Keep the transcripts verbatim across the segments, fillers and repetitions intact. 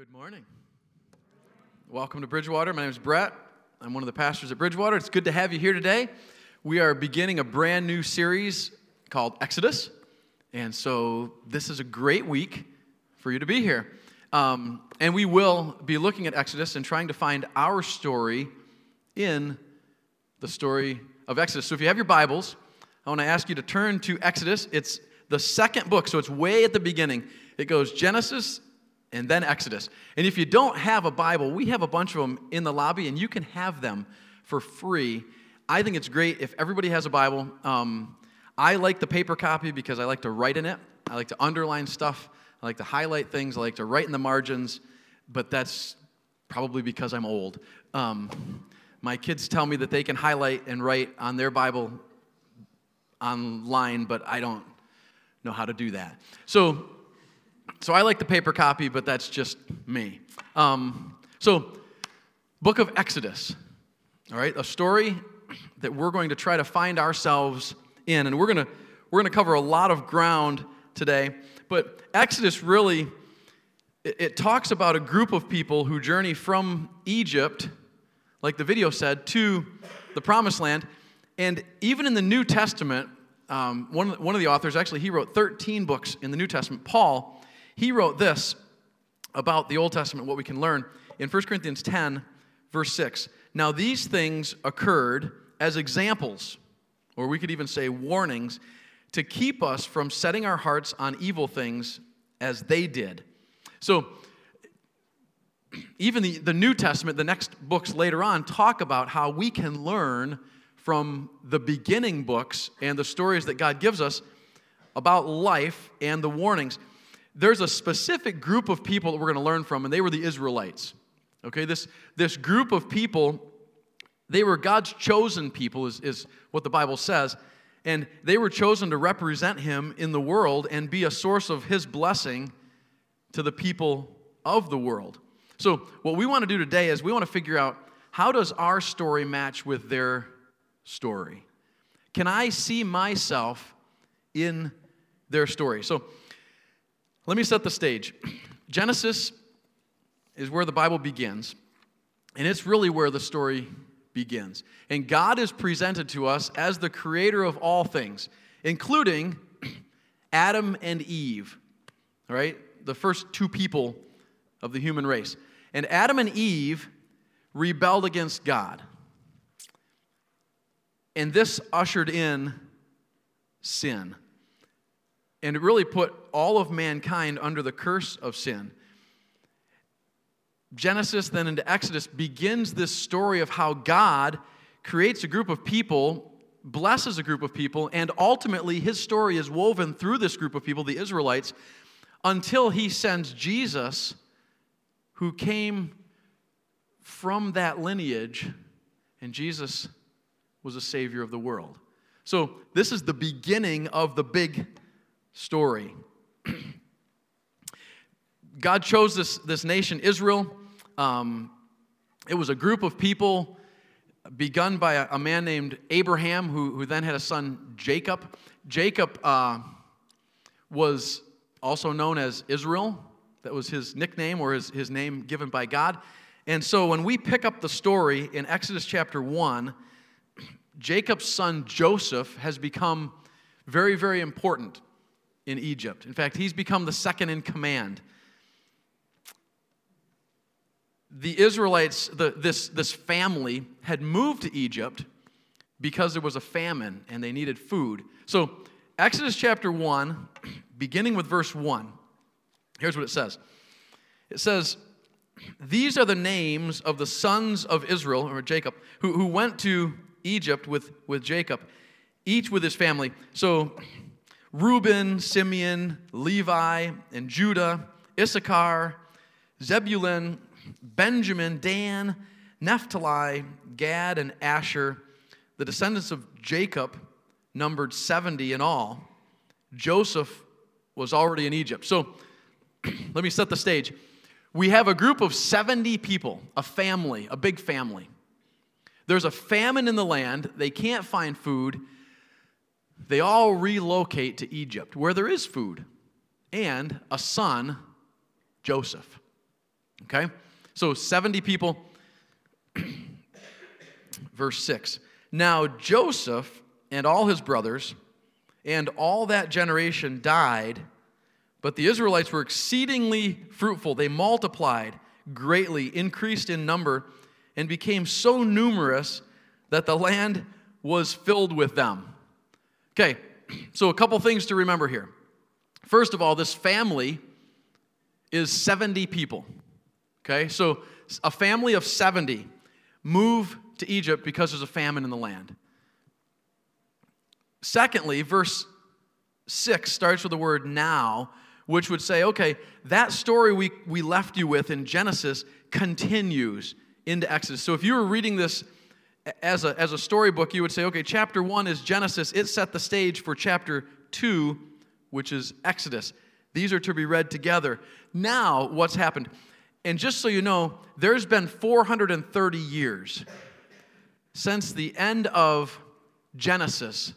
Good morning. Welcome to Bridgewater. My name is Brett. I'm one of the pastors at Bridgewater. It's good to have you here today. We are beginning a brand new series called Exodus, and so this is a great week for you to be here. Um, and we will be looking at Exodus and trying to find our story in the story of Exodus. So if you have your Bibles, I want to ask you to turn to Exodus. It's the second book, so it's way at the beginning. It goes Genesis and then Exodus. And if you don't have a Bible, we have a bunch of them in the lobby, and you can have them for free. I think it's great if everybody has a Bible. Um, I like the paper copy because I like to write in it. I like to underline stuff. I like to highlight things. I like to write in the margins, but that's probably because I'm old. Um, my kids tell me that they can highlight and write on their Bible online, but I don't know how to do that. So... So I like the paper copy, but that's just me. Um, so, book of Exodus, all right, a story that we're going to try to find ourselves in, and we're gonna we're gonna cover a lot of ground today. But Exodus really, it, it talks about a group of people who journey from Egypt, like the video said, to the Promised Land, and even in the New Testament, um, one one of the authors actually he wrote thirteen books in the New Testament, Paul. He wrote this about the Old Testament, what we can learn, in First Corinthians ten, verse six. Now these things occurred as examples, or we could even say warnings, to keep us from setting our hearts on evil things as they did. So even the, the New Testament, the next books later on, talk about how we can learn from the beginning books and the stories that God gives us about life and the warnings. There's a specific group of people that we're going to learn from, and they were the Israelites. Okay, this, this group of people, they were God's chosen people, is, is what the Bible says, and they were chosen to represent Him in the world and be a source of His blessing to the people of the world. So what we want to do today is we want to figure out, how does our story match with their story? Can I see myself in their story? So let me set the stage. Genesis is where the Bible begins, and it's really where the story begins. And God is presented to us as the creator of all things, including Adam and Eve, all right? The first two people of the human race. And Adam and Eve rebelled against God. And this ushered in sin. And it really put all of mankind under the curse of sin. Genesis, then into Exodus, begins this story of how God creates a group of people, blesses a group of people, and ultimately His story is woven through this group of people, the Israelites, until He sends Jesus, who came from that lineage, and Jesus was a savior of the world. So this is the beginning of the big story. God chose this, this nation, Israel. Um, it was a group of people begun by a, a man named Abraham, who, who then had a son, Jacob. Jacob uh, was also known as Israel. That was his nickname, or his, his name given by God. And so when we pick up the story in Exodus chapter one, Jacob's son Joseph has become very, very important in Egypt. In fact, he's become the second in command. The Israelites, the, this, this family, had moved to Egypt because there was a famine and they needed food. So, Exodus chapter one, beginning with verse one, here's what it says. It says, "These are the names of the sons of Israel," or Jacob, who, who went to Egypt with, with Jacob, each with his family. So, Reuben, Simeon, Levi, and Judah, Issachar, Zebulun, Benjamin, Dan, Naphtali, Gad, and Asher. The descendants of Jacob numbered seventy in all. Joseph was already in Egypt. So let me set the stage. We have a group of seventy people, a family, a big family. There's a famine in the land. They can't find food. They all relocate to Egypt, where there is food, and a son, Joseph. Okay? So seventy people. Verse six. Now Joseph and all his brothers and all that generation died, but the Israelites were exceedingly fruitful. They multiplied greatly, increased in number, and became so numerous that the land was filled with them. Okay, so a couple things to remember here. First of all, this family is seventy people. Okay, so a family of seventy move to Egypt because there's a famine in the land. Secondly, verse six starts with the word now, which would say, okay, that story we, we left you with in Genesis continues into Exodus. So if you were reading this as a, as a storybook, you would say, okay, chapter one is Genesis. It set the stage for chapter two, which is Exodus. These are to be read together. Now, what's happened? And just so you know, there's been four hundred thirty years since the end of Genesis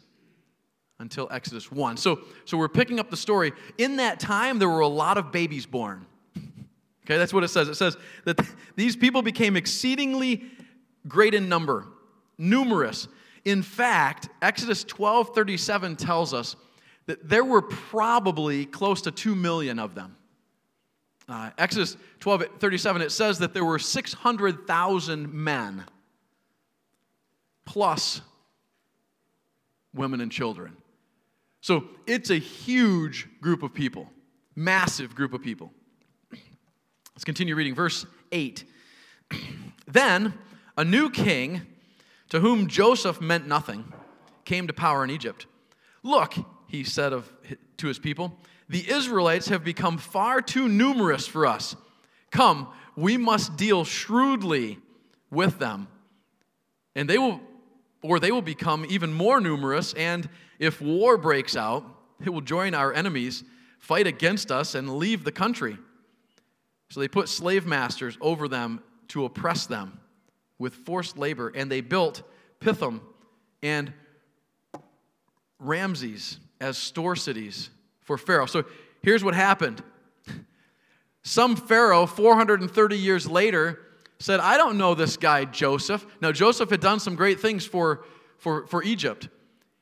until Exodus one. So, so we're picking up the story. In that time, there were a lot of babies born. Okay, that's what it says. It says that th- these people became exceedingly great in number, numerous. In fact, Exodus twelve thirty-seven tells us that there were probably close to two million of them. Uh, Exodus twelve thirty-seven, it says that there were six hundred thousand men plus women and children. So it's a huge group of people, massive group of people. Let's continue reading. Verse eight. Then a new king, to whom Joseph meant nothing, came to power in Egypt. Look, he said of to his people, the Israelites have become far too numerous for us. Come, we must deal shrewdly with them, and they will, or they will become even more numerous, and if war breaks out, they will join our enemies, fight against us, and leave the country. So they put slave masters over them to oppress them with forced labor, and they built Pithom and Ramses as store cities for Pharaoh. So here's what happened. Some Pharaoh, four hundred thirty years later, said, I don't know this guy Joseph. Now, Joseph had done some great things for, for, for Egypt.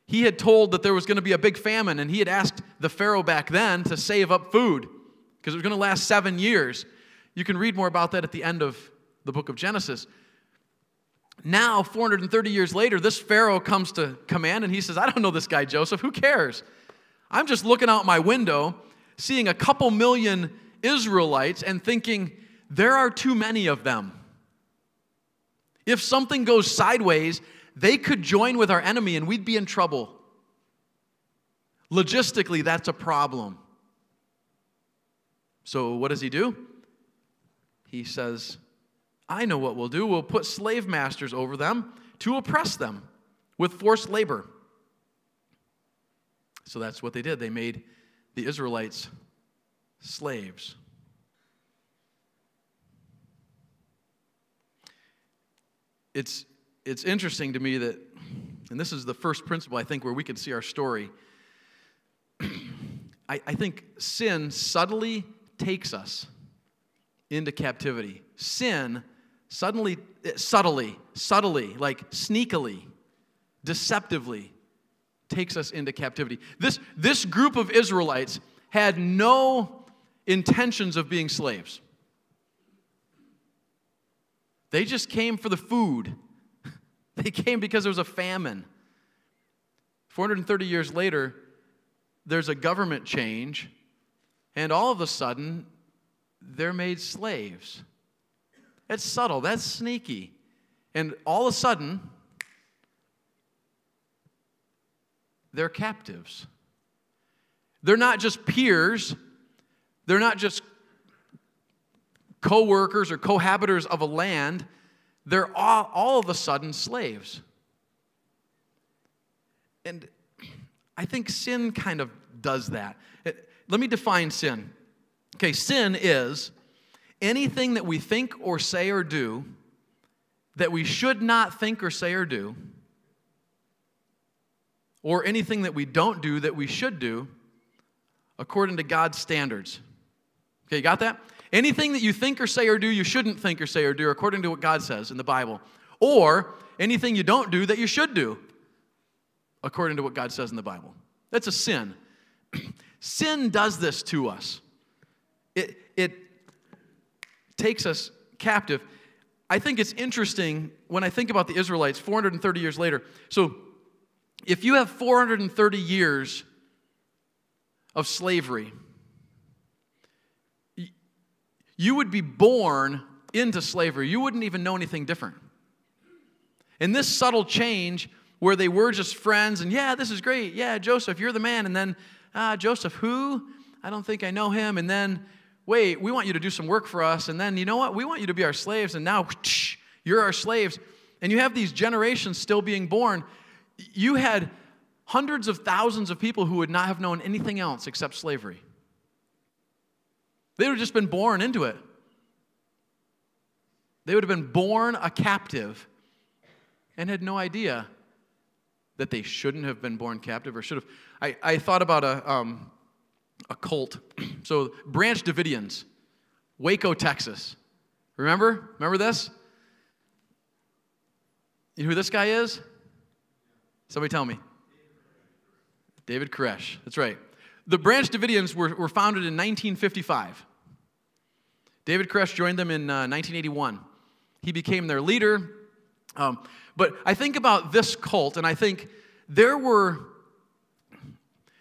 He had told that there was going to be a big famine, and he had asked the Pharaoh back then to save up food because it was going to last seven years. You can read more about that at the end of the book of Genesis. Now, four hundred thirty years later, this Pharaoh comes to command, and he says, I don't know this guy Joseph. Who cares? I'm just looking out my window, seeing a couple million Israelites and thinking, there are too many of them. If something goes sideways, they could join with our enemy and we'd be in trouble. Logistically, that's a problem. So what does he do? He says, I know what we'll do. We'll put slave masters over them to oppress them with forced labor. So that's what they did. They made the Israelites slaves. It's it's interesting to me that, and this is the first principle, I think, where we can see our story. I, I think sin subtly takes us into captivity. Sin suddenly, subtly, subtly, like sneakily, deceptively, takes us into captivity. This, this group of Israelites had no intentions of being slaves. They just came for the food. They came because there was a famine. four hundred thirty years later, there's a government change, and all of a sudden, they're made slaves. That's subtle. That's sneaky. And all of a sudden, they're captives. They're not just peers. They're not just co-workers or cohabitors of a land. They're all, all of a sudden slaves. And I think sin kind of does that. Let me define sin. Okay, sin is anything that we think or say or do that we should not think or say or do, or anything that we don't do that we should do according to God's standards. Okay, you got that? anything that you think or say or do, you shouldn't think or say or do, according to what God says in the Bible. Or anything you don't do that you should do, according to what God says in the Bible. That's a sin. Sin does this to us. It it takes us captive. I think it's interesting when I think about the Israelites four hundred thirty years later. So if you have four hundred thirty years of slavery, you would be born into slavery. You wouldn't even know anything different. And this subtle change where they were just friends and, yeah, this is great. Yeah, Joseph, you're the man. And then, ah, Joseph, who? I don't think I know him. And then, wait, we want you to do some work for us. And then, you know what? We want you to be our slaves. And now, whoosh, you're our slaves. And you have these generations still being born. You had hundreds of thousands of people who would not have known anything else except slavery. They would have just been born into it. They would have been born a captive and had no idea that they shouldn't have been born captive or should have. I, I thought about a um, a cult. So Branch Davidians, Waco, Texas. Remember? Remember this? You know who this guy is? Somebody tell me. David Koresh. That's right. The Branch Davidians were, were founded in nineteen fifty-five. David Koresh joined them in uh, nineteen eighty-one. He became their leader. Um, but I think about this cult, and I think there were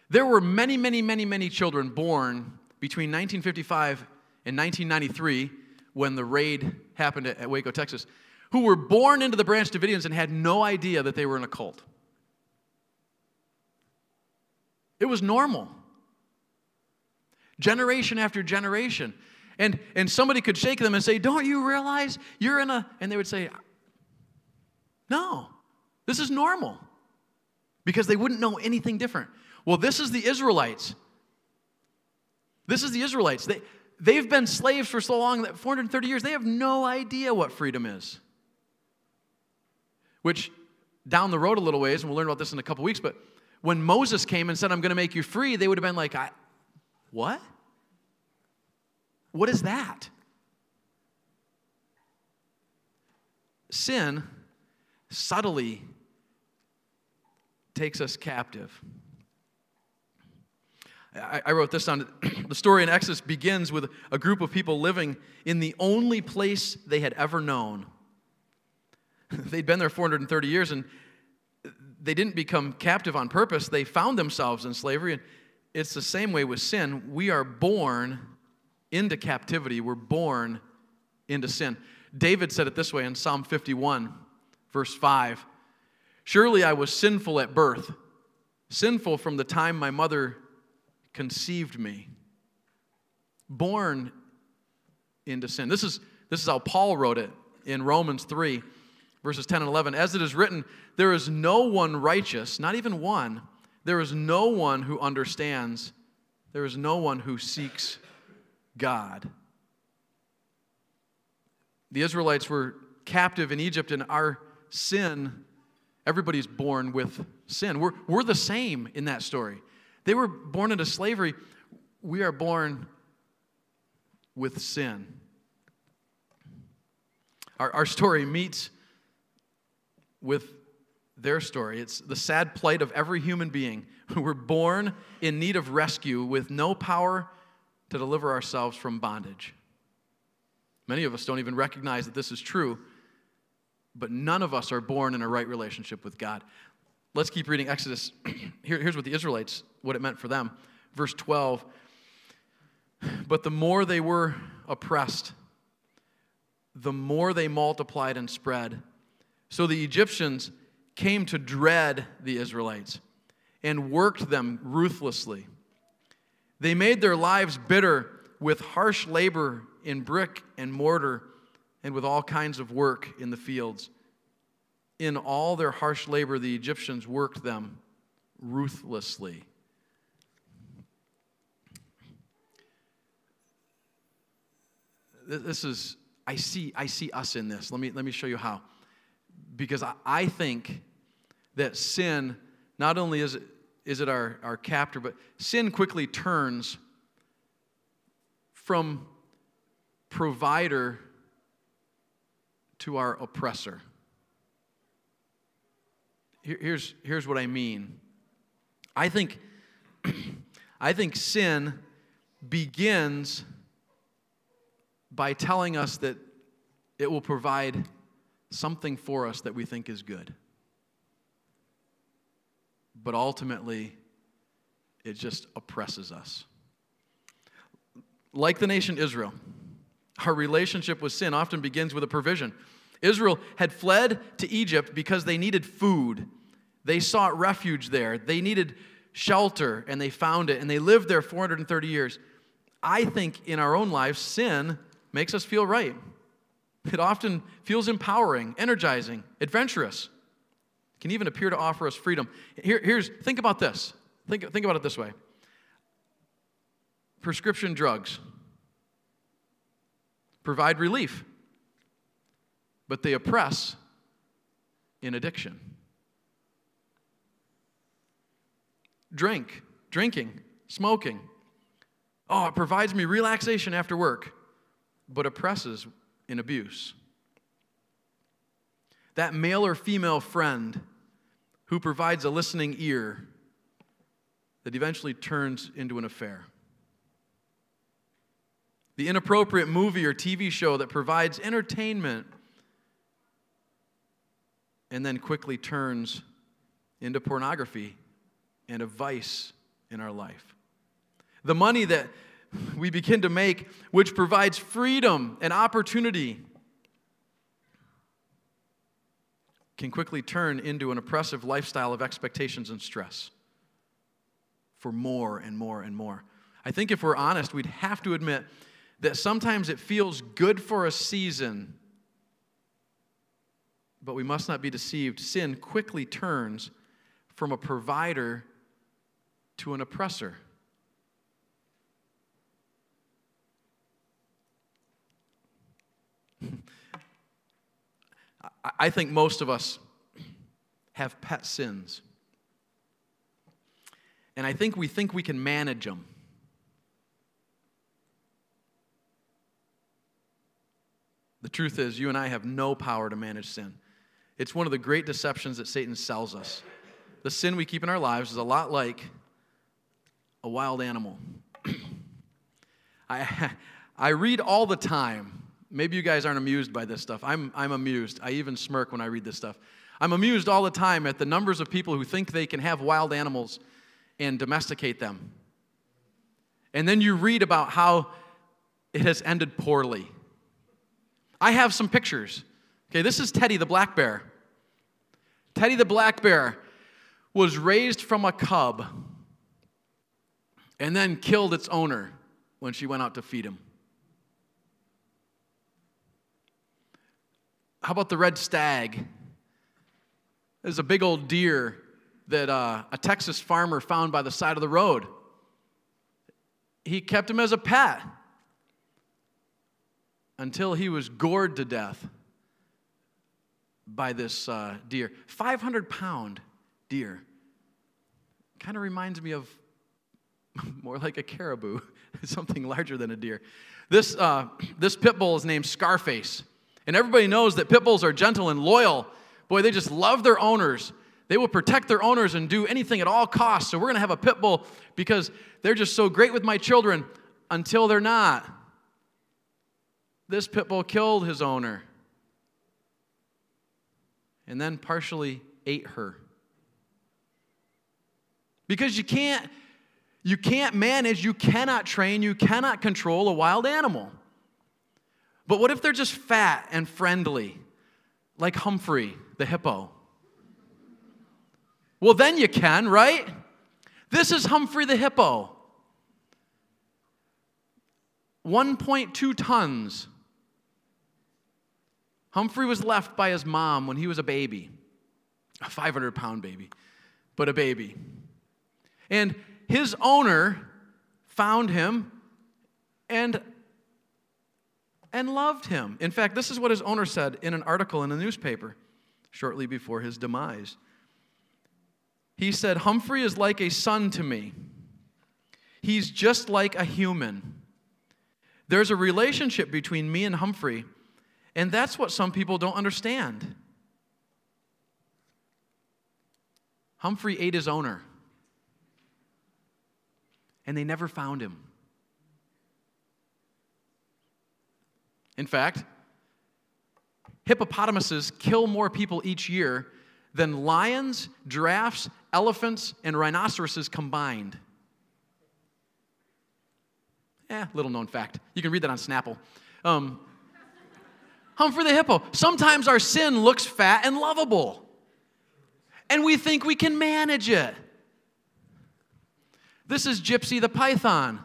there were many, many, many, many children born between nineteen fifty-five and nineteen ninety-three, when the raid happened at, at Waco, Texas, who were born into the Branch Davidians and had no idea that they were in a cult. It was normal. Generation after generation. And and somebody could shake them and say, don't you realize you're in a... And they would say, no, this is normal. Because they wouldn't know anything different. Well, this is the Israelites. This is the Israelites. They, they've been slaves for so long, that four hundred thirty years, they have no idea what freedom is. Which, down the road a little ways, and we'll learn about this in a couple weeks, but when Moses came and said, I'm going to make you free, they would have been like, I, what? What is that? Sin subtly takes us captive. I, I wrote this down. The story in Exodus begins with a group of people living in the only place they had ever known. They'd been there four hundred thirty years, and they didn't become captive on purpose. They found themselves in slavery. And it's the same way with sin. We are born into captivity. We're born into sin. David said it this way in Psalm fifty-one, verse five. Surely I was sinful at birth, sinful from the time my mother conceived me. Born into sin. This is, this is how Paul wrote it in Romans three. Verses ten and eleven, as it is written, there is no one righteous, not even one. There is no one who understands. There is no one who seeks God. The Israelites were captive in Egypt, and our sin, everybody's born with sin. We're, we're the same in that story. They were born into slavery. We are born with sin. Our, our story meets with their story. It's the sad plight of every human being who were born in need of rescue with no power to deliver ourselves from bondage. Many of us don't even recognize that this is true, but none of us are born in a right relationship with God. Let's keep reading Exodus. Here, here's what the Israelites, what it meant for them. Verse twelve, but the more they were oppressed, the more they multiplied and spread. So the Egyptians came to dread the Israelites and worked them ruthlessly. They made their lives bitter with harsh labor in brick and mortar and with all kinds of work in the fields. In all their harsh labor, the Egyptians worked them ruthlessly. This is, I see, I see us in this. Let me, let me show you how. Because I think that sin, not only is it, is it our, our captor, but sin quickly turns from provider to our oppressor. Here, here's, here's what I mean. I think, I think sin begins by telling us that it will provide something for us that we think is good. But ultimately, it just oppresses us. Like the nation Israel, our relationship with sin often begins with a provision. Israel had fled to Egypt because they needed food. They sought refuge there. They needed shelter, and they found it, and they lived there four hundred thirty years. I think in our own lives, sin makes us feel right. It often feels empowering, energizing, adventurous. It can even appear to offer us freedom. Here, here's, think about this. Think, think about it this way. Prescription drugs provide relief, but they oppress in addiction. Drink, drinking, smoking. Oh, it provides me relaxation after work, but oppresses in abuse. That male or female friend who provides a listening ear that eventually turns into an affair. The inappropriate movie or T V show that provides entertainment and then quickly turns into pornography and a vice in our life. The money that we begin to make, which provides freedom and opportunity, can quickly turn into an oppressive lifestyle of expectations and stress for more and more and more. I think if we're honest, we'd have to admit that sometimes it feels good for a season, but we must not be deceived. Sin quickly turns from a provider to an oppressor. I think most of us have pet sins. And I think we think we can manage them. The truth is, you and I have no power to manage sin. It's one of the great deceptions that Satan sells us. The sin we keep in our lives is a lot like a wild animal. I I read all the time. Maybe you guys aren't amused by this stuff. I'm I'm amused. I even smirk when I read this stuff. I'm amused all the time at the numbers of people who think they can have wild animals and domesticate them. And then you read about how it has ended poorly. I have some pictures. Okay, this is Teddy the black bear. Teddy the black bear was raised from a cub and then killed its owner when she went out to feed him. How about the red stag? There's a big old deer that uh, a Texas farmer found by the side of the road. He kept him as a pet until he was gored to death by this uh, deer. five hundred pound deer. Kind of reminds me of more like a caribou, something larger than a deer. This, uh, this pit bull is named Scarface. And everybody knows that pit bulls are gentle and loyal. Boy, they just love their owners. They will protect their owners and do anything at all costs. So we're going to have a pit bull because they're just so great with my children until they're not. This pit bull killed his owner and then partially ate her. Because you can't, you can't manage, you cannot train, you cannot control a wild animal. But what if they're just fat and friendly, like Humphrey the hippo? Well, then you can, right? This is Humphrey the hippo. one point two tons. Humphrey was left by his mom when he was a baby. A five hundred pound baby, but a baby. And his owner found him and and loved him. In fact, this is what his owner said in an article in the newspaper shortly before his demise. He said, "Humphrey is like a son to me. He's just like a human. There's a relationship between me and Humphrey, and that's what some people don't understand. Humphrey ate his owner, and they never found him. In fact, hippopotamuses kill more people each year than lions, giraffes, elephants, and rhinoceroses combined. Eh, little known fact. You can read that on Snapple. Um, Humphrey the hippo. Sometimes our sin looks fat and lovable, and we think we can manage it. This is Gypsy the python.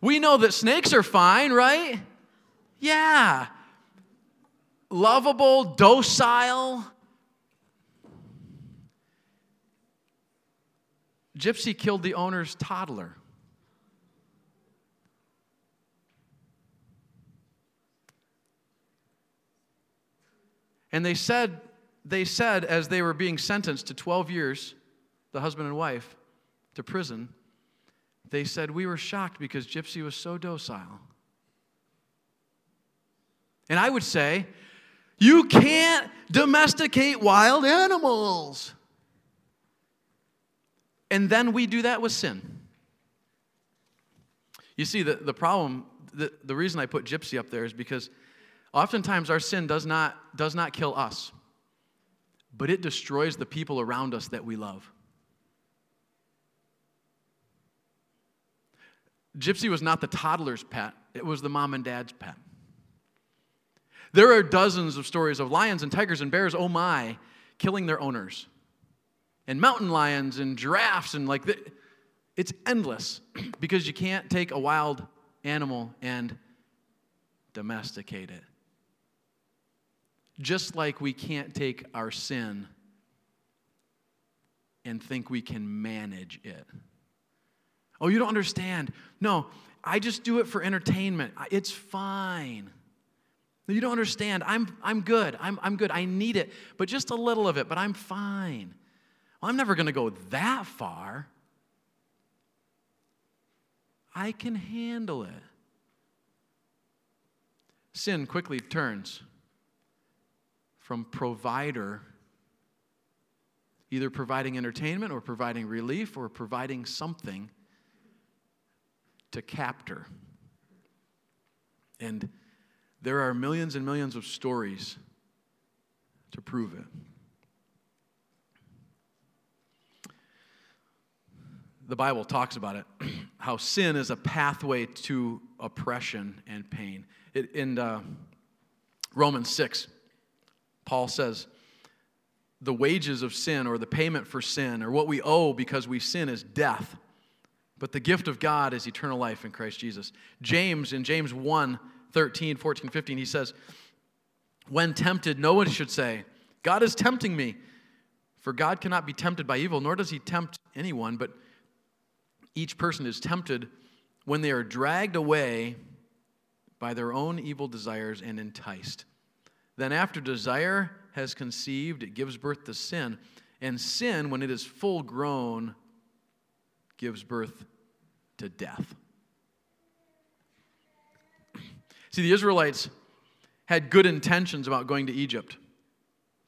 We know that snakes are fine, right? Yeah. Lovable, docile. Gypsy killed the owner's toddler. And they said, they said as they were being sentenced to twelve years, the husband and wife, to prison, they said, we were shocked because Gypsy was so docile. And I would say, you can't domesticate wild animals. And then we do that with sin. You see, the, the problem, the, the reason I put Gypsy up there is because oftentimes our sin does not, does not kill us, but it destroys the people around us that we love. Gypsy was not the toddler's pet. It was the mom and dad's pet. There are dozens of stories of lions and tigers and bears, oh my, killing their owners. And mountain lions and giraffes and like, the, it's endless because you can't take a wild animal and domesticate it. Just like we can't take our sin and think we can manage it. Oh, you don't understand. No, I just do it for entertainment. It's fine. You don't understand. I'm I'm good. I'm I'm good. I need it, but just a little of it, but I'm fine. Well, I'm never going to go that far. I can handle it. Sin quickly turns from provider, either providing entertainment or providing relief or providing something, to captor. And there are millions and millions of stories to prove it. The Bible talks about it, how sin is a pathway to oppression and pain. It, in uh, Romans six, Paul says, the wages of sin or the payment for sin or what we owe because we sin is death, but the gift of God is eternal life in Christ Jesus. James, in James one, thirteen, fourteen, fifteen, he says, when tempted, no one should say, God is tempting me. For God cannot be tempted by evil, nor does he tempt anyone, but each person is tempted when they are dragged away by their own evil desires and enticed. Then after desire has conceived, it gives birth to sin. And sin, when it is full grown, gives birth to death. See, the Israelites had good intentions about going to Egypt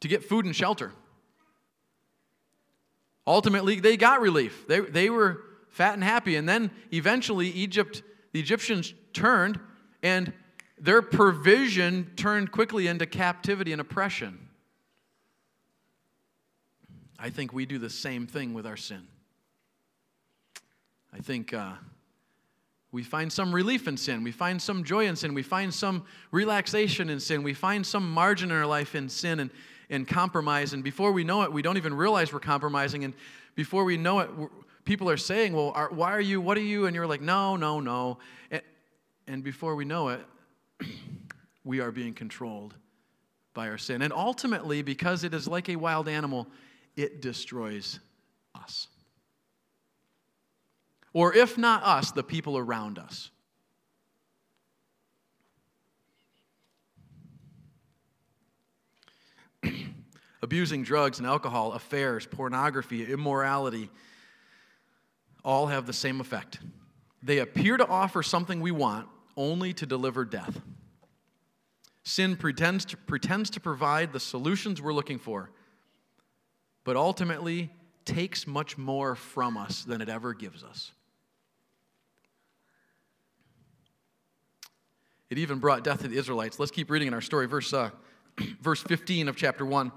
to get food and shelter. Ultimately, they got relief. They, they were fat and happy. And then eventually, Egypt, the Egyptians turned, and their provision turned quickly into captivity and oppression. I think we do the same thing with our sin. I think uh, we find some relief in sin. We find some joy in sin. We find some relaxation in sin. We find some margin in our life in sin and, and compromise. And before we know it, we don't even realize we're compromising. And before we know it, people are saying, well, are, why are you, what are you? And you're like, no, no, no. And, and before we know it, we are being controlled by our sin. And ultimately, because it is like a wild animal, it destroys us. Or if not us, the people around us. Abusing drugs and alcohol, affairs, pornography, immorality, all have the same effect. They appear to offer something we want, only to deliver death. Sin pretends to, pretends to provide the solutions we're looking for, but ultimately takes much more from us than it ever gives us. It even brought death to the Israelites. Let's keep reading in our story. Verse uh, verse fifteen of chapter one.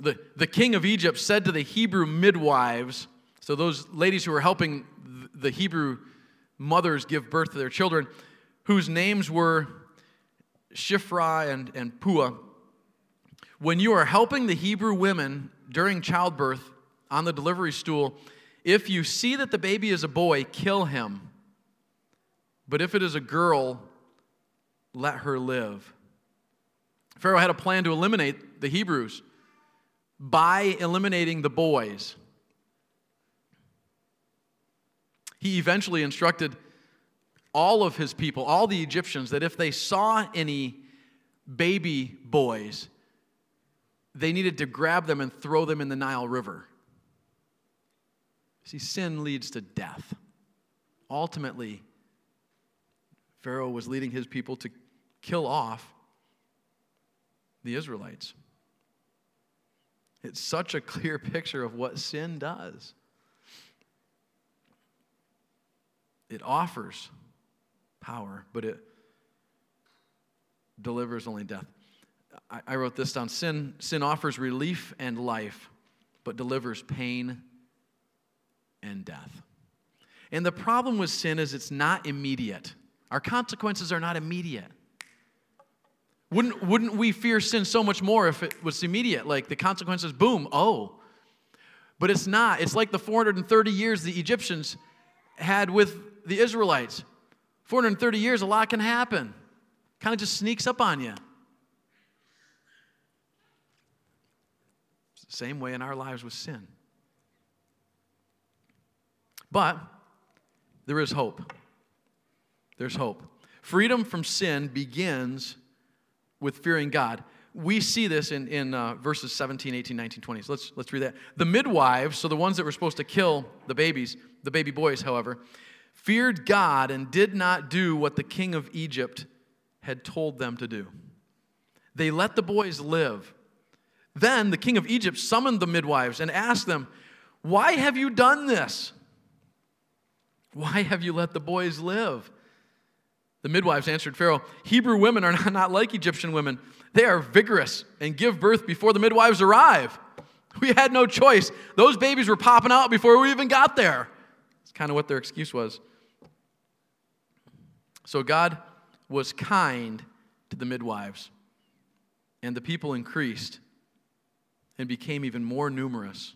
The, the king of Egypt said to the Hebrew midwives, so those ladies who were helping the Hebrew mothers give birth to their children, whose names were Shiphrah and, and Puah, when you are helping the Hebrew women during childbirth on the delivery stool, if you see that the baby is a boy, kill him. But if it is a girl, let her live. Pharaoh had a plan to eliminate the Hebrews by eliminating the boys. He eventually instructed all of his people, all the Egyptians, that if they saw any baby boys, they needed to grab them and throw them in the Nile River. See, sin leads to death. Ultimately, Pharaoh was leading his people to kill off the Israelites. It's such a clear picture of what sin does. It offers power, but it delivers only death. I, I wrote this down. Sin, sin offers relief and life, but delivers pain and death. And the problem with sin is it's not immediate. Our consequences are not immediate. Wouldn't, wouldn't we fear sin so much more if it was immediate? Like the consequences, boom, oh. But it's not. It's like the four hundred thirty years the Egyptians had with the Israelites. four hundred thirty years, a lot can happen. Kind of just sneaks up on you. It's the same way in our lives with sin. But there is hope. There's hope. Freedom from sin begins with fearing God. We see this in, in uh, verses seventeen, eighteen, nineteen, twenty. So let's, let's read that. The midwives, so the ones that were supposed to kill the babies, the baby boys, however, feared God and did not do what the king of Egypt had told them to do. They let the boys live. Then the king of Egypt summoned the midwives and asked them, "Why have you done this? Why have you let the boys live?" The midwives answered Pharaoh, "Hebrew women are not like Egyptian women. They are vigorous and give birth before the midwives arrive. We had no choice. Those babies were popping out before we even got there." It's kind of what their excuse was. So God was kind to the midwives, and the people increased and became even more numerous.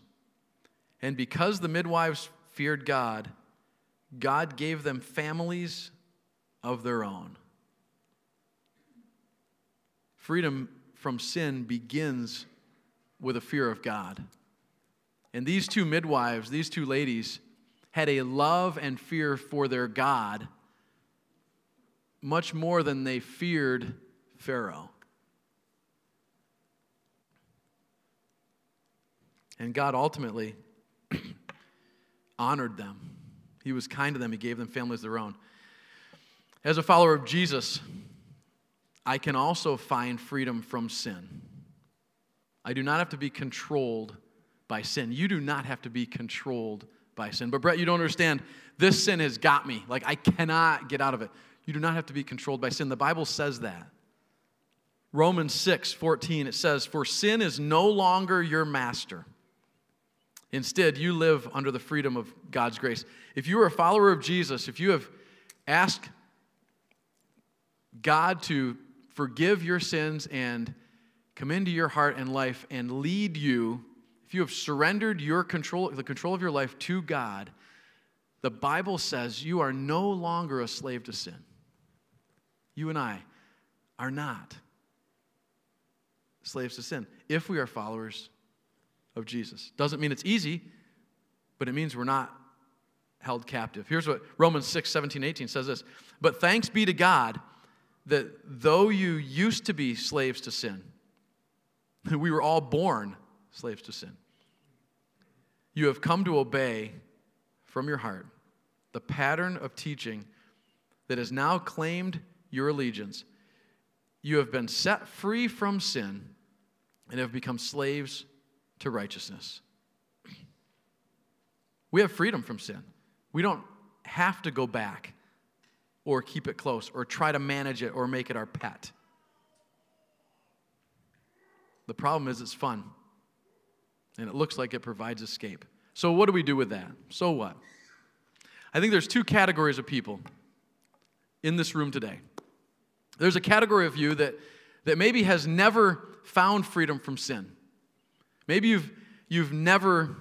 And because the midwives feared God, God gave them families of their own. Freedom from sin begins with a fear of God. And these two midwives, these two ladies, had a love and fear for their God much more than they feared Pharaoh. And God ultimately honored them. He was kind to them. He gave them families of their own. As a follower of Jesus, I can also find freedom from sin. I do not have to be controlled by sin. You do not have to be controlled by sin. But Brett, you don't understand. This sin has got me. Like, I cannot get out of it. You do not have to be controlled by sin. The Bible says that. Romans six fourteen, it says, "For sin is no longer your master. Instead, you live under the freedom of God's grace." If you are a follower of Jesus, if you have asked God to forgive your sins and come into your heart and life and lead you, if you have surrendered your control, the control of your life to God, the Bible says you are no longer a slave to sin. You and I are not slaves to sin if we are followers of Jesus. Doesn't mean it's easy, but it means we're not held captive. Here's what Romans six seventeen, eighteen says this, "But thanks be to God that though you used to be slaves to sin," we were all born slaves to sin, "you have come to obey from your heart the pattern of teaching that has now claimed your allegiance. You have been set free from sin and have become slaves to righteousness. We have freedom from sin. We don't have to go back or keep it close or try to manage it or make it our pet. The problem is it's fun, and it looks like it provides escape. So what do we do with that? So what? I think there's two categories of people in this room today. There's a category of you that, that maybe has never found freedom from sin. Maybe you've you've never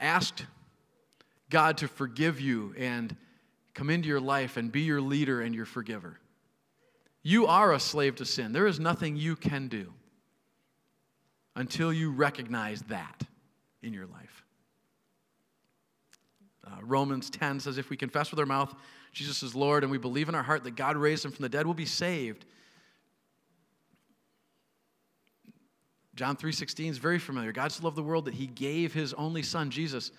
asked God to forgive you and come into your life and be your leader and your forgiver. You are a slave to sin. There is nothing you can do until you recognize that in your life. Uh, Romans ten says, if we confess with our mouth Jesus is Lord and we believe in our heart that God raised him from the dead, we'll be saved. John three sixteen is very familiar. God so loved the world that he gave his only son, Jesus,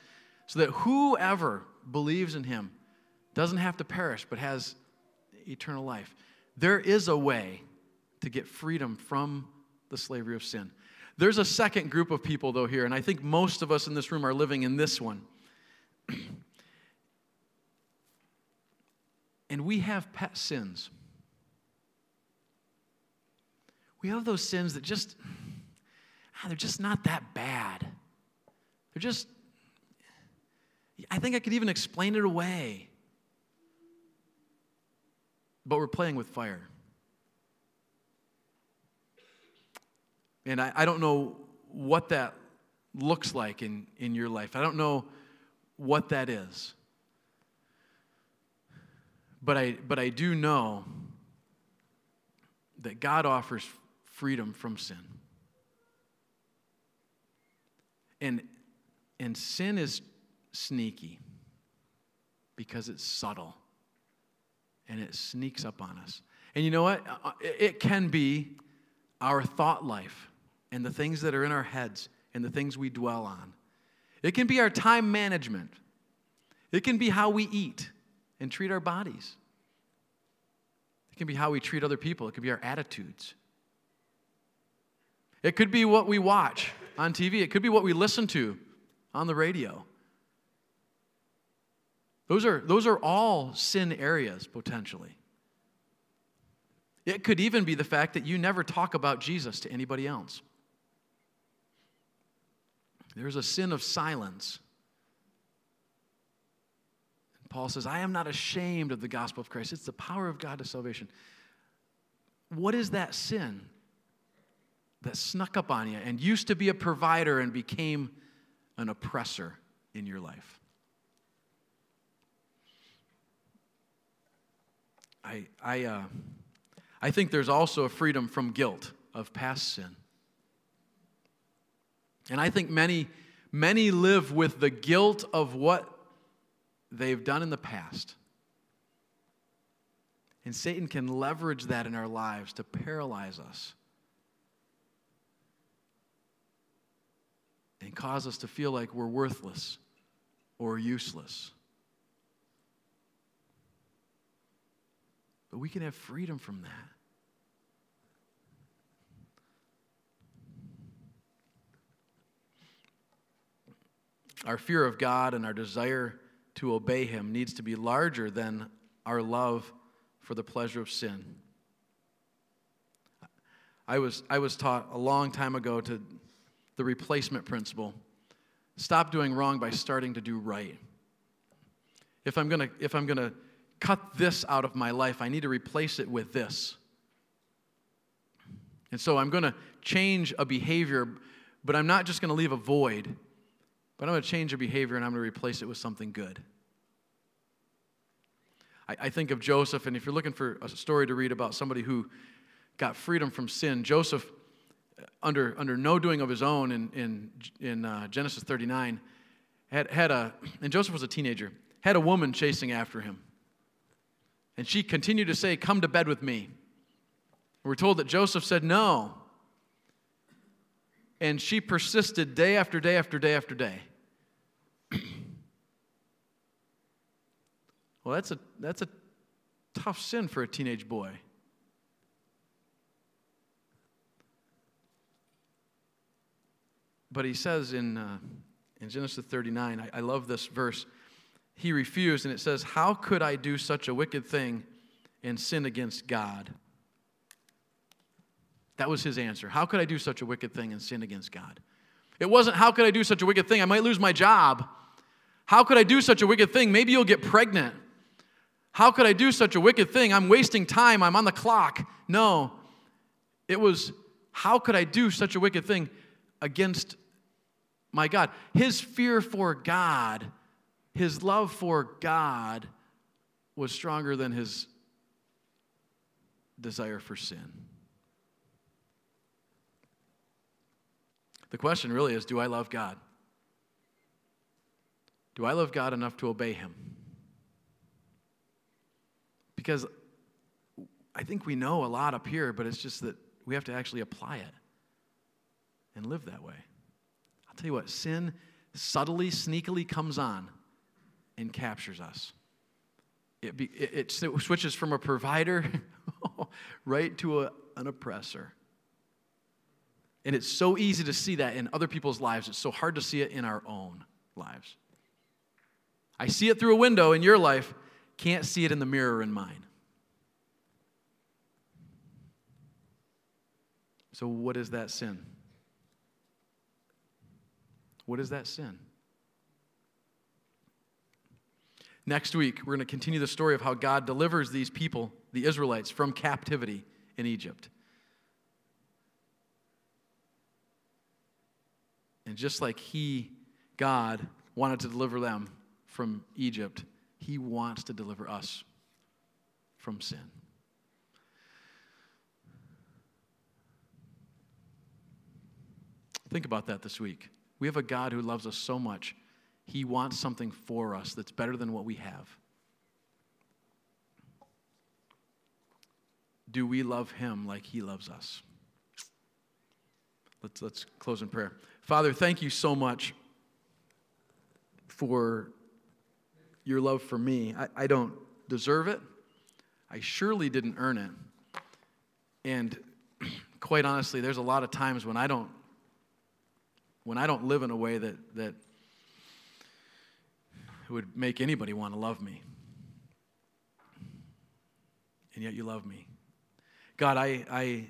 so that whoever believes in him doesn't have to perish but has eternal life. There is a way to get freedom from the slavery of sin. There's a second group of people, though, here, and I think most of us in this room are living in this one. And we have pet sins. We have those sins that just... Ah, they're just not that bad. They're just, I think I could even explain it away. But we're playing with fire. And I, I don't know what that looks like in, in your life. I don't know what that is. But I, but I do know that God offers freedom from sin. And and sin is sneaky because it's subtle and it sneaks up on us. And you know what? It can be our thought life and the things that are in our heads and the things we dwell on. It can be our time management. It can be how we eat and treat our bodies. It can be how we treat other people. It could be our attitudes. It could be what we watch on T V. It could be what we listen to on the radio. Those are, those are all sin areas, potentially. It could even be the fact that you never talk about Jesus to anybody else. There's a sin of silence. And Paul says, I am not ashamed of the gospel of Christ. It's the power of God to salvation. What is that sin that snuck up on you and used to be a provider and became an oppressor in your life? I I uh, I think there's also a freedom from guilt of past sin. And I think many, many live with the guilt of what they've done in the past. And Satan can leverage that in our lives to paralyze us and cause us to feel like we're worthless or useless. But we can have freedom from that. Our fear of God and our desire to obey him needs to be larger than our love for the pleasure of sin. I was I was taught a long time ago to the replacement principle. Stop doing wrong by starting to do right. If I'm gonna, if I'm gonna cut this out of my life, I need to replace it with this. And so I'm gonna change a behavior, but I'm not just gonna leave a void, but I'm gonna change a behavior and I'm gonna replace it with something good. I, I think of Joseph, and if you're looking for a story to read about somebody who got freedom from sin, Joseph, Under under no doing of his own, in in in uh, Genesis thirty-nine, had had a and Joseph was a teenager, had a woman chasing after him, and she continued to say, "Come to bed with me." We're told that Joseph said no, and she persisted day after day after day after day. Well, that's a that's a tough sin for a teenage boy. But he says in uh, in Genesis thirty-nine, I, I love this verse, he refused, and it says, "How could I do such a wicked thing and sin against God?" That was his answer. How could I do such a wicked thing and sin against God? It wasn't, how could I do such a wicked thing? I might lose my job. How could I do such a wicked thing? Maybe you'll get pregnant. How could I do such a wicked thing? I'm wasting time. I'm on the clock. No. It was, how could I do such a wicked thing against my God? His fear for God, his love for God was stronger than his desire for sin. The question really is, do I love God? Do I love God enough to obey him? Because I think we know a lot up here, but it's just that we have to actually apply it and live that way. I'll tell you what, sin subtly, sneakily comes on and captures us. It, be, it, it switches from a provider right to a, an oppressor. And it's so easy to see that in other people's lives. It's so hard to see it in our own lives. I see it through a window in your life, can't see it in the mirror in mine. So what is that sin? What is that sin? Next week, we're going to continue the story of how God delivers these people, the Israelites, from captivity in Egypt. And just like he, God, wanted to deliver them from Egypt, he wants to deliver us from sin. Think about that this week. We have a God who loves us so much, he wants something for us that's better than what we have. Do we love him like he loves us? Let's, let's close in prayer. Father, thank you so much for your love for me. I, I don't deserve it. I surely didn't earn it. And quite honestly, there's a lot of times when I don't when I don't live in a way that, that would make anybody want to love me. And yet you love me. God, I, I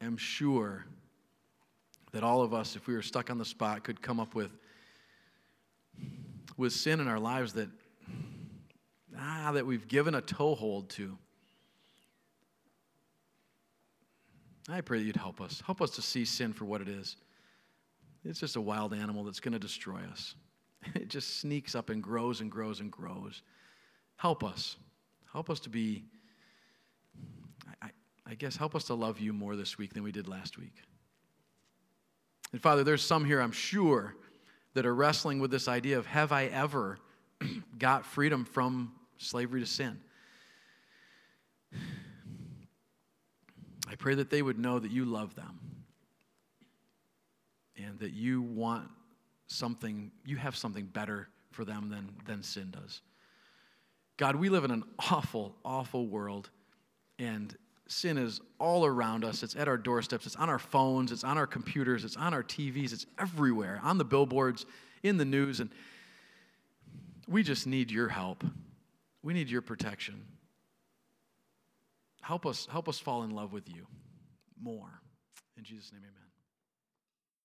am sure that all of us, if we were stuck on the spot, could come up with with sin in our lives that ah, that we've given a toehold to. I pray that you'd help us. Help us to see sin for what it is. It's just a wild animal that's going to destroy us. It just sneaks up and grows and grows and grows. Help us. Help us to be, I, I, I guess, help us to love you more this week than we did last week. And Father, there's some here, I'm sure, that are wrestling with this idea of, have I ever got freedom from slavery to sin? I pray that they would know that you love them and that you want something, you have something better for them than, than sin does. God, we live in an awful, awful world, and sin is all around us. It's at our doorsteps. It's on our phones. It's on our computers. It's on our T Vs. It's everywhere, on the billboards, in the news. And we just need your help. We need your protection. Help us, help us fall in love with you more. In Jesus' name, amen.